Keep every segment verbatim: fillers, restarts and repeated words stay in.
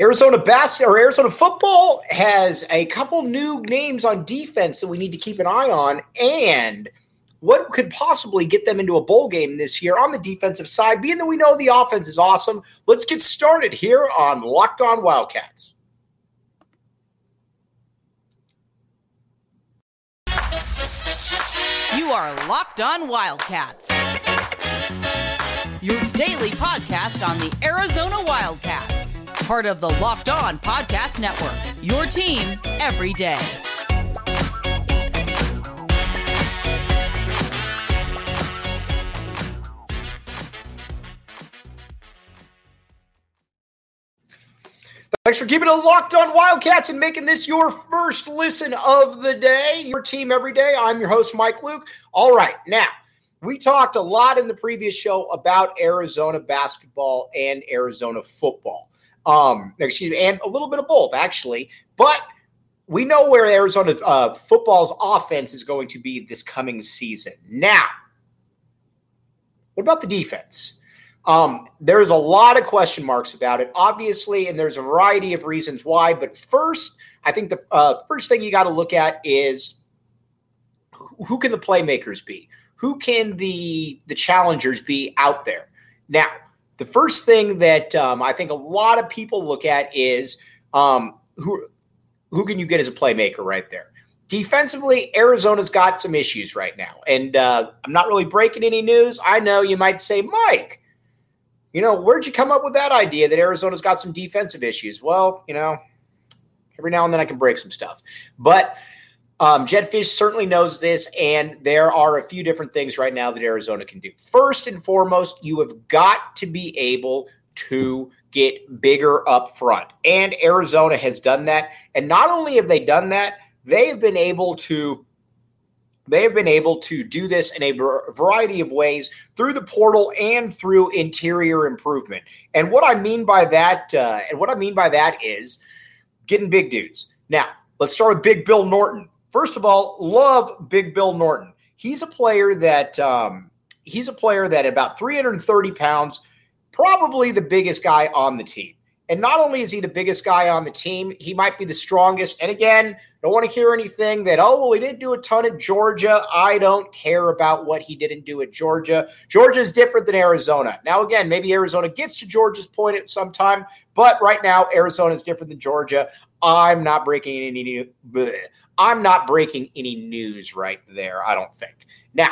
Arizona Bass or Arizona football has a couple new names on defense that we need to keep an eye on, and what could possibly get them into a bowl game this year on the defensive side, being that we know the offense is awesome. Let's get started here on Locked On Wildcats. You are Locked On Wildcats, your daily podcast on the Arizona Wildcats. Part of the Locked On Podcast Network, your team every day. Thanks for keeping it Locked On Wildcats and making this your first listen of the day. Your team every day. I'm your host, Mike Luke. All right, now. We talked a lot in the previous show about Arizona basketball and Arizona football. Um, excuse me, and a little bit of both, actually. But we know where Arizona uh, football's offense is going to be this coming season. Now, what about the defense? Um, there's a lot of question marks about it, obviously, and there's a variety of reasons why. But first, I think the uh, first thing you got to look at is who can the playmakers be? Who can the the challengers be out there? Now, the first thing that um, I think a lot of people look at is um, who who can you get as a playmaker right there? Defensively, Arizona's got some issues right now. And uh, I'm not really breaking any news. I know you might say, Mike, you know, where'd you come up with that idea that Arizona's got some defensive issues? Well, you know, every now and then I can break some stuff. But um, Jedd Fisch certainly knows this, and there are a few different things right now that Arizona can do. First and foremost, you have got to be able to get bigger up front, and Arizona has done that. And not only have they done that, they've been able to they have been able to do this in a variety of ways through the portal and through interior improvement. And what I mean by that, uh, and what I mean by that is getting big dudes. Now, let's start with Big Bill Norton. First of all, love Big Bill Norton. He's a player that um, he's a player that at about three hundred thirty pounds, probably the biggest guy on the team. And not only is he the biggest guy on the team, he might be the strongest. And again, don't want to hear anything that, oh, well, he didn't do a ton at Georgia. I don't care about what he didn't do at Georgia. Georgia is different than Arizona. Now, again, maybe Arizona gets to Georgia's point at some time, but right now, Arizona is different than Georgia. I'm not breaking any new. Bleh. I'm not breaking any news right there, I don't think. Now,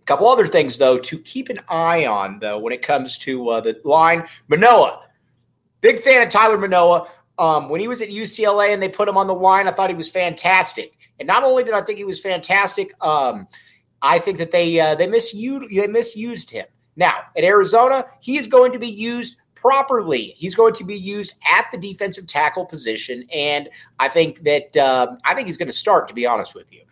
a couple other things, though, to keep an eye on, though, when it comes to uh, the line. Manoa, big fan of Tyler Manoa. Um, when he was at U C L A and they put him on the line, I thought he was fantastic. And not only did I think he was fantastic, um, I think that they uh, they, misused, they misused him. Now, at Arizona, he is going to be used properly. He's going to be used at the defensive tackle position, and I think that uh, I think he's going to start, to be honest with you.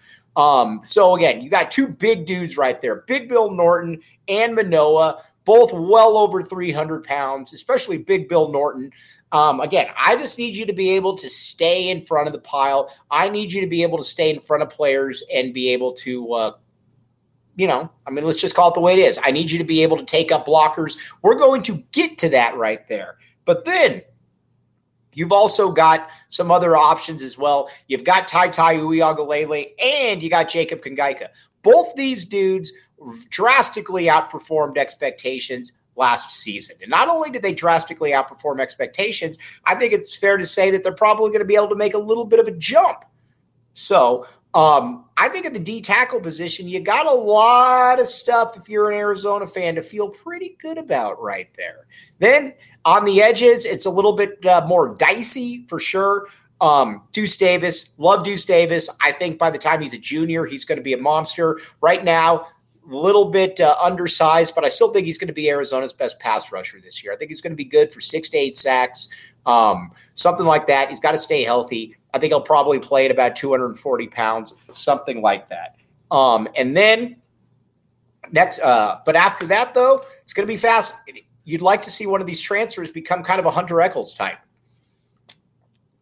Um, so, again, you got two big dudes right there, Big Bill Norton and Manoa, both well over three hundred pounds, especially Big Bill Norton. Um, again, I just need you to be able to stay in front of the pile. I need you to be able to stay in front of players and be able to uh, – You know, I mean, let's just call it the way it is. I need you to be able to take up blockers. We're going to get to that right there. But then you've also got some other options as well. You've got Ty-Ty Uyagulele and you got Jacob Kangaika. Both these dudes drastically outperformed expectations last season. And not only did they drastically outperform expectations, I think it's fair to say that they're probably going to be able to make a little bit of a jump. So Um, I think at the D tackle position, you got a lot of stuff, if you're an Arizona fan, to feel pretty good about right there. Then on the edges, it's a little bit uh, more dicey for sure. Um, Deuce Davis, love Deuce Davis. I think by the time he's a junior, he's going to be a monster. Right now, a little bit uh, undersized, but I still think he's going to be Arizona's best pass rusher this year. I think he's going to be good for six to eight sacks, um, something like that. He's got to stay healthy. I think he'll probably play at about two hundred forty pounds, something like that. Um, and then next, uh, but after that, though, it's going to be fast. You'd like to see one of these transfers become kind of a Hunter Echols type.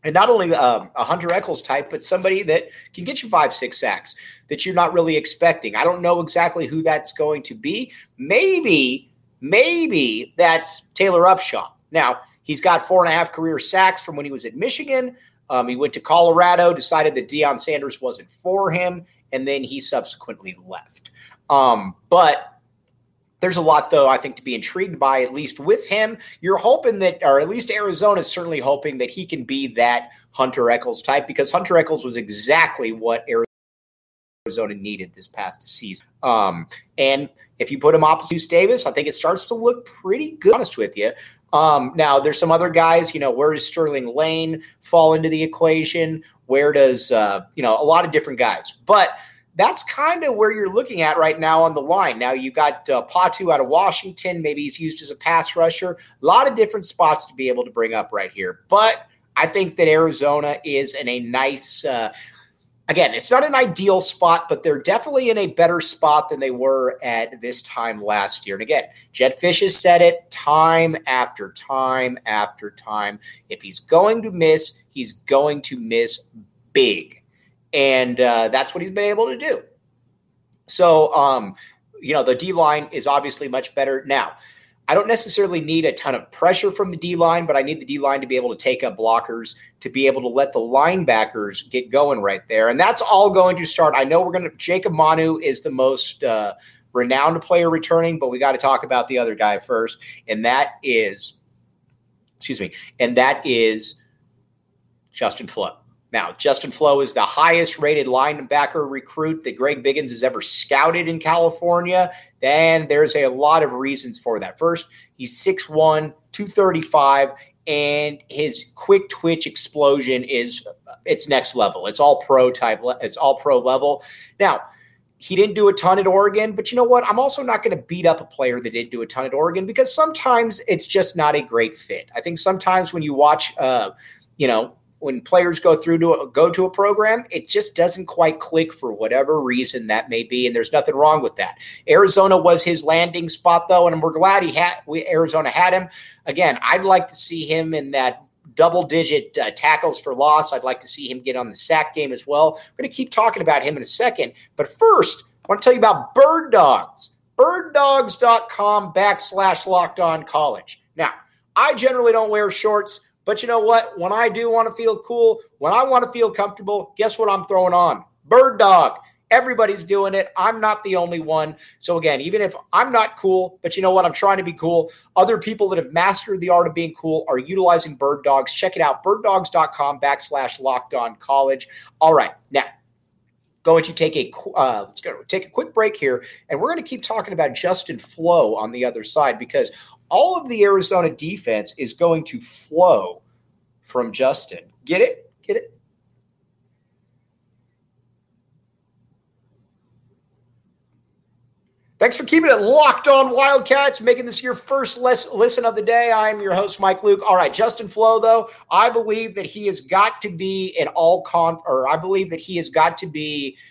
And not only um, a Hunter Echols type, but somebody that can get you five, six sacks that you're not really expecting. I don't know exactly who that's going to be. Maybe, maybe that's Taylor Upshaw. Now, He's got four and a half career sacks from when he was at Michigan. Um, he went to Colorado, decided that Deion Sanders wasn't for him, and then he subsequently left. Um, but there's a lot, though, I think, to be intrigued by, at least with him. You're hoping that, or at least Arizona is certainly hoping that he can be that Hunter Echols type, because Hunter Echols was exactly what Arizona needed this past season. Um, and if you put him opposite Deuce Davis, I think it starts to look pretty good, honest with you. Um, now, there's some other guys, you know, where does Sterling Lane fall into the equation? Where does, uh, you know, a lot of different guys. But that's kind of where you're looking at right now on the line. Now, you got uh, Patu out of Washington. Maybe he's used as a pass rusher. A lot of different spots to be able to bring up right here. But I think that Arizona is in a nice uh, – again, it's not an ideal spot, but they're definitely in a better spot than they were at this time last year. And again, Jedd Fisch has said it time after time after time. If he's going to miss, he's going to miss big. And uh, that's what he's been able to do. So, um, you know, the D-line is obviously much better. Now, I don't necessarily need a ton of pressure from the D-line, but I need the D-line to be able to take up blockers, to be able to let the linebackers get going right there. And that's all going to start. I know we're going to – Jacob Manu is the most uh, renowned player returning, but we got to talk about the other guy first. And that is – excuse me. And that is Justin Flowe. Now, Justin Flowe is the highest-rated linebacker recruit that Greg Biggins has ever scouted in California, and there's a lot of reasons for that. First, he's six one, two thirty-five, and his quick twitch explosion is it's next level. It's all pro type. It's all pro level. Now, he didn't do a ton at Oregon, but you know what? I'm also not going to beat up a player that didn't do a ton at Oregon, because sometimes it's just not a great fit. I think sometimes when you watch, uh, you know. When players go through to a, go to a program, it just doesn't quite click for whatever reason that may be, and there's nothing wrong with that. Arizona was his landing spot, though, and we're glad he had we, Arizona had him. Again, I'd like to see him in that double-digit uh, tackles for loss. I'd like to see him get on the sack game as well. We're going to keep talking about him in a second, but first, I want to tell you about Bird Dogs, bird dogs dot com backslash locked on college. Now, I generally don't wear shorts. But you know what? When I do want to feel cool, when I want to feel comfortable, guess what I'm throwing on? Bird Dog. Everybody's doing it. I'm not the only one. So again, even if I'm not cool, but you know what? I'm trying to be cool. Other people that have mastered the art of being cool are utilizing Bird Dogs. Check it out. bird dogs dot com backslash locked on college. All right. Now, go and you take a uh, let's go take a quick break here, and we're going to keep talking about Justin Flowe on the other side, because all of the Arizona defense is going to flow from Justin. Get it? Get it? Thanks for keeping it locked on, Wildcats, making this your first les- listen of the day. I'm your host, Mike Luke. All right, Justin Flowe, though, I believe that he has got to be an all-con – or I believe that he has got to be –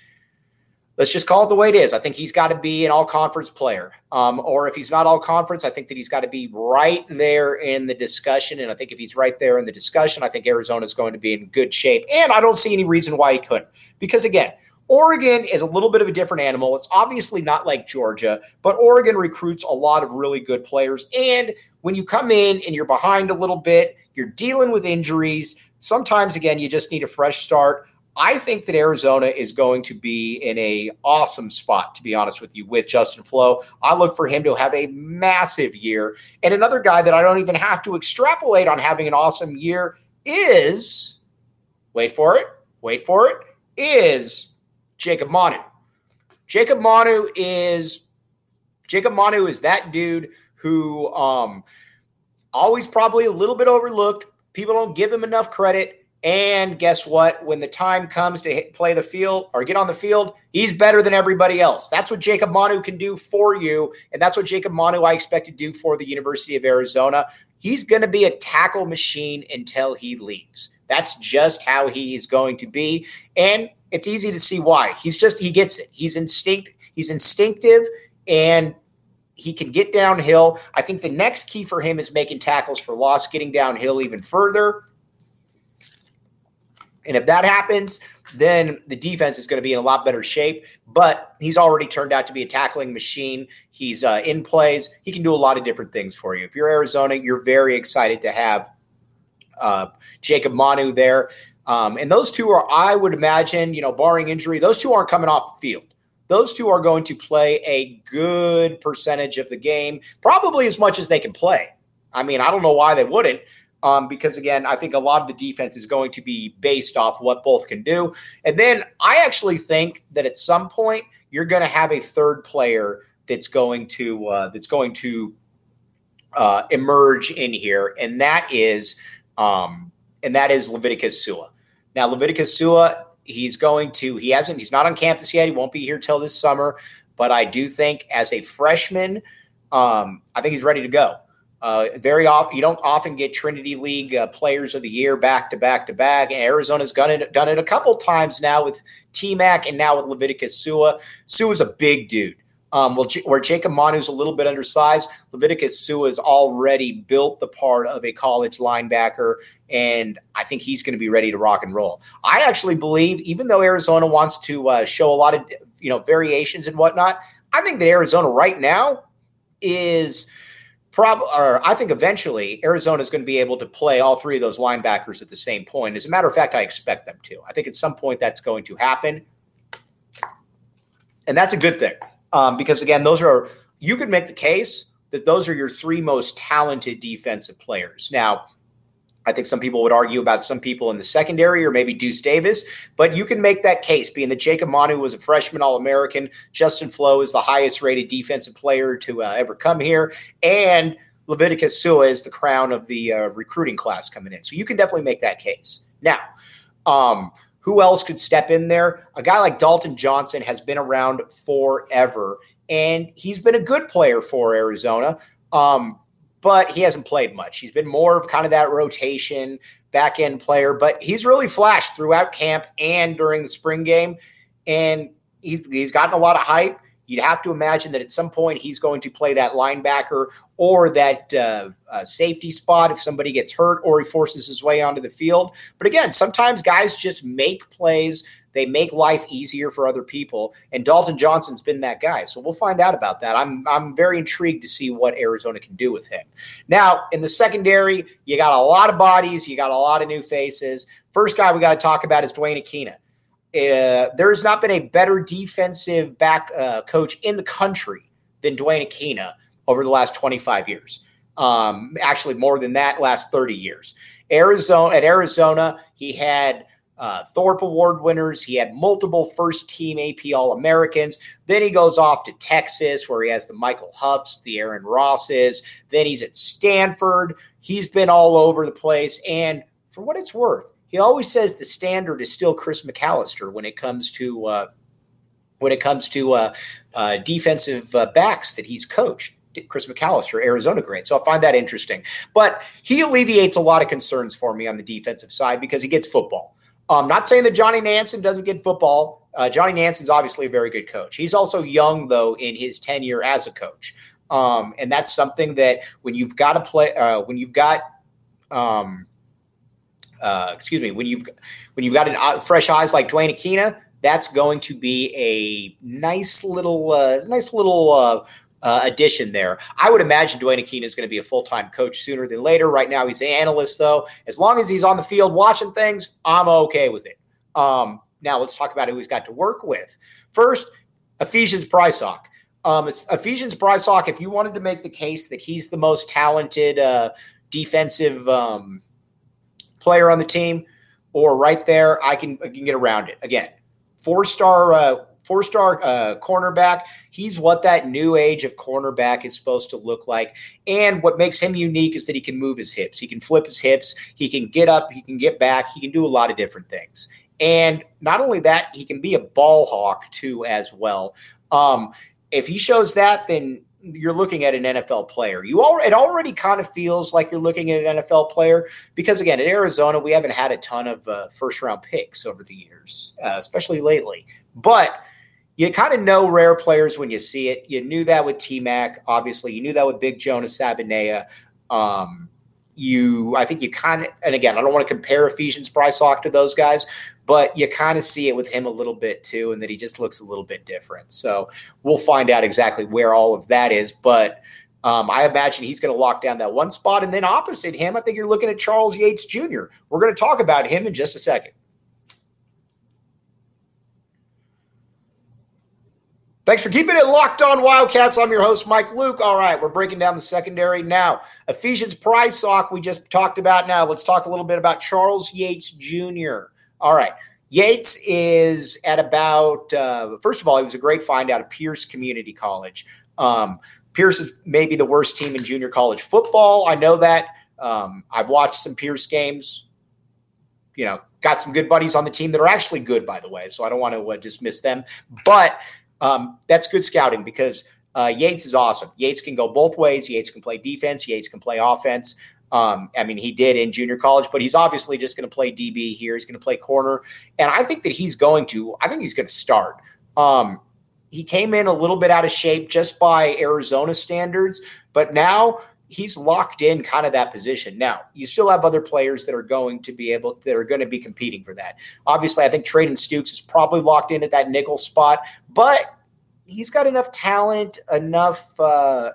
let's just call it the way it is. I think he's got to be an all-conference player. Um, or if he's not all-conference, I think that he's got to be right there in the discussion. And I think if he's right there in the discussion, I think Arizona's going to be in good shape. And I don't see any reason why he couldn't. Because, again, Oregon is a little bit of a different animal. It's obviously not like Georgia, but Oregon recruits a lot of really good players. And when you come in and you're behind a little bit, you're dealing with injuries. Sometimes, again, you just need a fresh start. I think that Arizona is going to be in a awesome spot, to be honest with you, with Justin Flowe. I look for him to have a massive year. And another guy that I don't even have to extrapolate on having an awesome year is, wait for it, wait for it, is Jacob Manu. Jacob Manu is, Jacob Manu is that dude who um, always probably a little bit overlooked. People don't give him enough credit. And guess what? When the time comes to hit, play the field or get on the field, he's better than everybody else. That's what Jacob Manu can do for you, and that's what Jacob Manu I expect to do for the University of Arizona. He's going to be a tackle machine until he leaves. That's just how he is going to be, and it's easy to see why. He's just he gets it. He's instinct. He's instinctive, and he can get downhill. I think the next key for him is making tackles for loss, getting downhill even further. And if that happens, then the defense is going to be in a lot better shape. But he's already turned out to be a tackling machine. He's uh, in plays. He can do a lot of different things for you. If you're Arizona, you're very excited to have uh, Jacob Manu there. Um, and those two are, I would imagine, you know, barring injury, those two aren't coming off the field. Those two are going to play a good percentage of the game, probably as much as they can play. I mean, I don't know why they wouldn't. Um, because, again, I think a lot of the defense is going to be based off what both can do. And then I actually think that at some point you're going to have a third player that's going to uh, that's going to uh, emerge in here, and that is um, and that is Leviticus Sula. Now, Leviticus Sula, he's going to he hasn't he's not on campus yet. He won't be here till this summer. But I do think as a freshman, um, I think he's ready to go. Uh, very often, you don't often get Trinity League uh, players of the year back to back to back. And Arizona's done it, done it a couple times now with T-Mac and now with Leviticus Sula. Sua's a big dude. Um, well, J- where Jacob Manu's a little bit undersized, Leviticus Sua's already built the part of a college linebacker, and I think he's going to be ready to rock and roll. I actually believe, even though Arizona wants to uh, show a lot of you know variations and whatnot, I think that Arizona right now is. Probably, or I think eventually Arizona is going to be able to play all three of those linebackers at the same point. As a matter of fact, I expect them to. I think at some point that's going to happen. And that's a good thing um, because, again, those are – you could make the case that those are your three most talented defensive players. Now, I think some people would argue about some people in the secondary or maybe Deuce Davis, but you can make that case, being that Jacob Manu was a freshman All-American, Justin Flowe is the highest-rated defensive player to uh, ever come here, and Leviticus Sula is the crown of the uh, recruiting class coming in. So you can definitely make that case. Now, um, who else could step in there? A guy like Dalton Johnson has been around forever, and he's been a good player for Arizona, um, but he hasn't played much. He's been more of kind of that rotation back-end player, but he's really flashed throughout camp and during the spring game, and he's he's gotten a lot of hype. You'd have to imagine that at some point he's going to play that linebacker or that uh, uh, safety spot if somebody gets hurt or he forces his way onto the field. But again, sometimes guys just make plays. They make life easier for other people, and Dalton Johnson's been that guy. So we'll find out about that. I'm I'm very intrigued to see what Arizona can do with him. Now, in the secondary, you got a lot of bodies. You got a lot of new faces. First guy we got to talk about is Dwayne Akina. Uh, there's not been a better defensive back uh, coach in the country than Dwayne Akina over the last twenty-five years. Um, actually, more than that, last thirty years. Arizona At Arizona, he had – Uh, Thorpe Award winners. He had multiple first-team A P All-Americans. Then he goes off to Texas where he has the Michael Huffs, the Aaron Rosses. Then he's at Stanford. He's been all over the place. And for what it's worth, he always says the standard is still Chris McAllister when it comes to uh, when it comes to uh, uh, defensive uh, backs that he's coached. Chris McAllister, Arizona great. So I find that interesting. But he alleviates a lot of concerns for me on the defensive side because he gets football. I'm not saying that Johnny Nansen doesn't get football. Uh, Johnny Nansen's obviously a very good coach. He's also young, though, in his tenure as a coach. Um, and that's something that when you've got to play, uh, when you've got, um, uh, excuse me, when you've when you've got an, uh, fresh eyes like Dwayne Akina, that's going to be a nice little, uh, nice little. Uh, Uh, addition there. I would imagine Dwayne Akina is going to be a full-time coach sooner than later. Right now he's an analyst, though. As long as he's on the field watching things, I'm okay with it. Um, now let's talk about who he's got to work with. First, Ephesians Prysock. Um, Ephesians Prysock, if you wanted to make the case that he's the most talented uh, defensive um, player on the team, or right there, I can, I can get around it. Again, four-star uh Four-star uh, cornerback. He's what that new age of cornerback is supposed to look like. And what makes him unique is that he can move his hips. He can flip his hips. He can get up. He can get back. He can do a lot of different things. And not only that, he can be a ball hawk too as well. Um, if he shows that, then you're looking at an N F L player. You al- It already kind of feels like you're looking at an N F L player because, again, at Arizona, we haven't had a ton of uh, first-round picks over the years, uh, especially lately. But – you kind of know rare players when you see it. You knew that with T-Mac, obviously. You knew that with Big Jonas Sabinea. Um, you, I think you kind of, and again, I don't want to compare Ephesians Prysock to those guys, but you kind of see it with him a little bit too, and that he just looks a little bit different. So we'll find out exactly where all of that is. But um, I imagine he's going to lock down that one spot. And then opposite him, I think you're looking at Charles Yates Junior We're going to talk about him in just a second. Thanks for keeping it locked on, Wildcats. I'm your host, Mike Luke. All right, we're breaking down the secondary now. Ephesians Prysock we just talked about now. Let's talk a little bit about Charles Yates Junior All right, Yates is at about, uh, first of all, he was a great find out of Pierce Community College. Um, Pierce is maybe the worst team in junior college football. I know that. Um, I've watched some Pierce games. You know, got some good buddies on the team that are actually good, by the way, so I don't want to uh, dismiss them. But Um, that's good scouting because uh, Yates is awesome. Yates can go both ways. Yates can play defense. Yates can play offense. Um, I mean, he did in junior college, but he's obviously just going to play D B here. He's going to play corner. And I think that he's going to – I think he's going to start. Um, he came in a little bit out of shape just by Arizona standards, but now – he's locked in kind of that position. Now, you still have other players that are going to be able that are going to be competing for that. Obviously, I think Treydan Stukes is probably locked in at that nickel spot, but he's got enough talent, enough uh,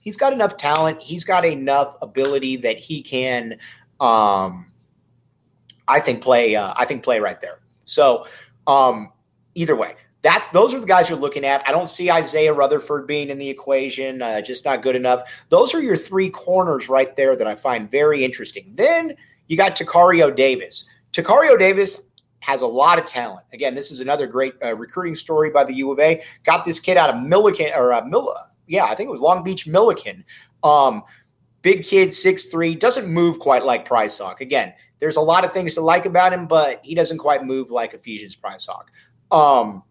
he's got enough talent, he's got enough ability that he can um, I think play uh, I think play right there. So, um, either way, That's those are the guys you're looking at. I don't see Isaiah Rutherford being in the equation, uh, just not good enough. Those are your three corners right there that I find very interesting. Then you got Takario Davis. Takario Davis has a lot of talent. Again, this is another great uh, recruiting story by the U of A. Got this kid out of Milliken, or uh, Milla, yeah, I think it was Long Beach Milliken. Um, big kid, six three, doesn't move quite like Prysock. Again, there's a lot of things to like about him, but he doesn't quite move like Ephesians Prysock. Um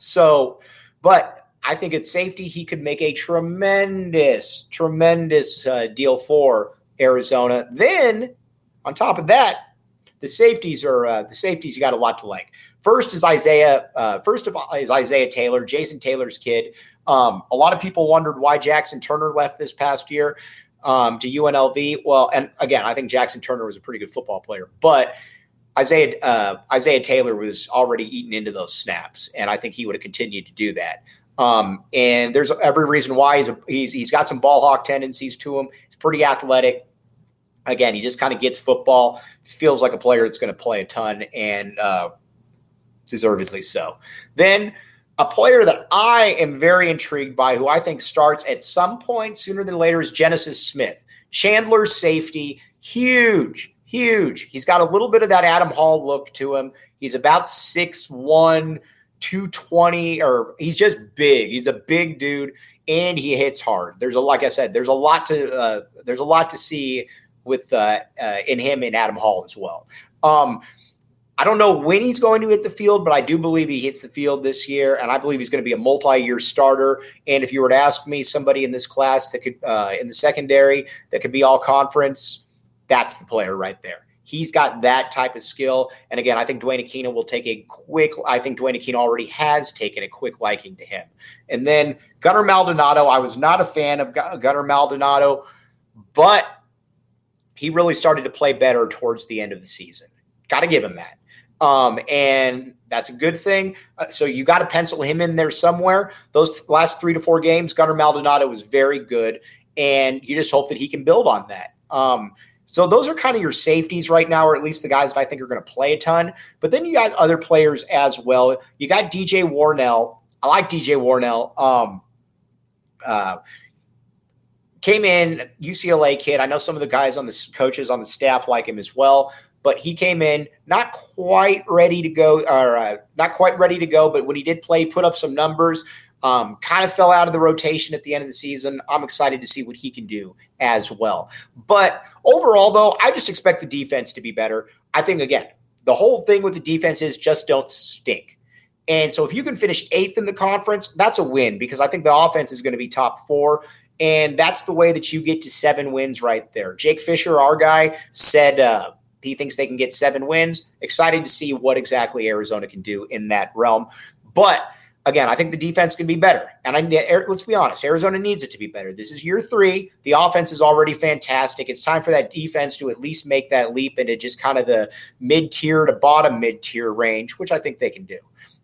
So, but I think at safety, he could make a tremendous, tremendous uh, deal for Arizona. Then on top of that, the safeties are uh, the safeties. You got a lot to like. First is Isaiah. Uh, first of all is Isaiah Taylor, Jason Taylor's kid. Um, a lot of people wondered why Jackson Turner left this past year um, to U N L V. Well, and again, I think Jackson Turner was a pretty good football player, but Isaiah uh, Isaiah Taylor was already eaten into those snaps, and I think he would have continued to do that. Um, and there's every reason why he's, a, he's he's got some ball hawk tendencies to him. He's pretty athletic. Again, he just kind of gets football, feels like a player that's going to play a ton, and uh, deservedly so. Then a player that I am very intrigued by, who I think starts at some point sooner than later, is Genesis Smith. Chandler's safety, huge. Huge. He's got a little bit of that Adam Hall look to him. He's about six one, two twenty, or he's just big. He's a big dude, and he hits hard. There's a like I said, there's a lot to uh, there's a lot to see with uh, uh, in him and Adam Hall as well. Um, I don't know when he's going to hit the field, but I do believe he hits the field this year, and I believe he's going to be a multi-year starter. And if you were to ask me, somebody in this class that could uh, in the secondary that could be all conference. That's the player right there. He's got that type of skill. And again, I think Dwayne Akina will take a quick – I think Dwayne Akina already has taken a quick liking to him. And then Gunnar Maldonado, I was not a fan of Gunnar Maldonado, but he really started to play better towards the end of the season. Got to give him that. Um, and that's a good thing. Uh, so you got to pencil him in there somewhere. Those last three to four games, Gunnar Maldonado was very good, and you just hope that he can build on that. Um So those are kind of your safeties right now, or at least the guys that I think are going to play a ton. But then you got other players as well. You got D J Warnell. I like D J Warnell. Um, uh, came in, U C L A kid. I know some of the guys on the coaches on the staff like him as well. But he came in not quite ready to go, or uh, not quite ready to go. But when he did play, put up some numbers. Um, kind of fell out of the rotation at the end of the season. I'm excited to see what he can do as well. But overall, though, I just expect the defense to be better. I think, again, the whole thing with the defense is just don't stink. And so if you can finish eighth in the conference, that's a win because I think the offense is going to be top four. And that's the way that you get to seven wins right there. Jedd Fisch, our guy, said uh, he thinks they can get seven wins. Excited to see what exactly Arizona can do in that realm. But again, I think the defense can be better. And I, let's be honest, Arizona needs it to be better. This is year three. The offense is already fantastic. It's time for that defense to at least make that leap into just kind of the mid-tier to bottom mid-tier range, which I think they can do.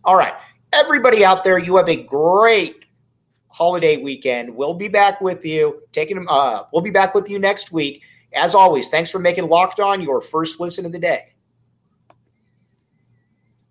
All right. Everybody out there, you have a great holiday weekend. We'll be back with you. Taking them up. We'll be back with you next week. As always, thanks for making Locked On your first listen of the day.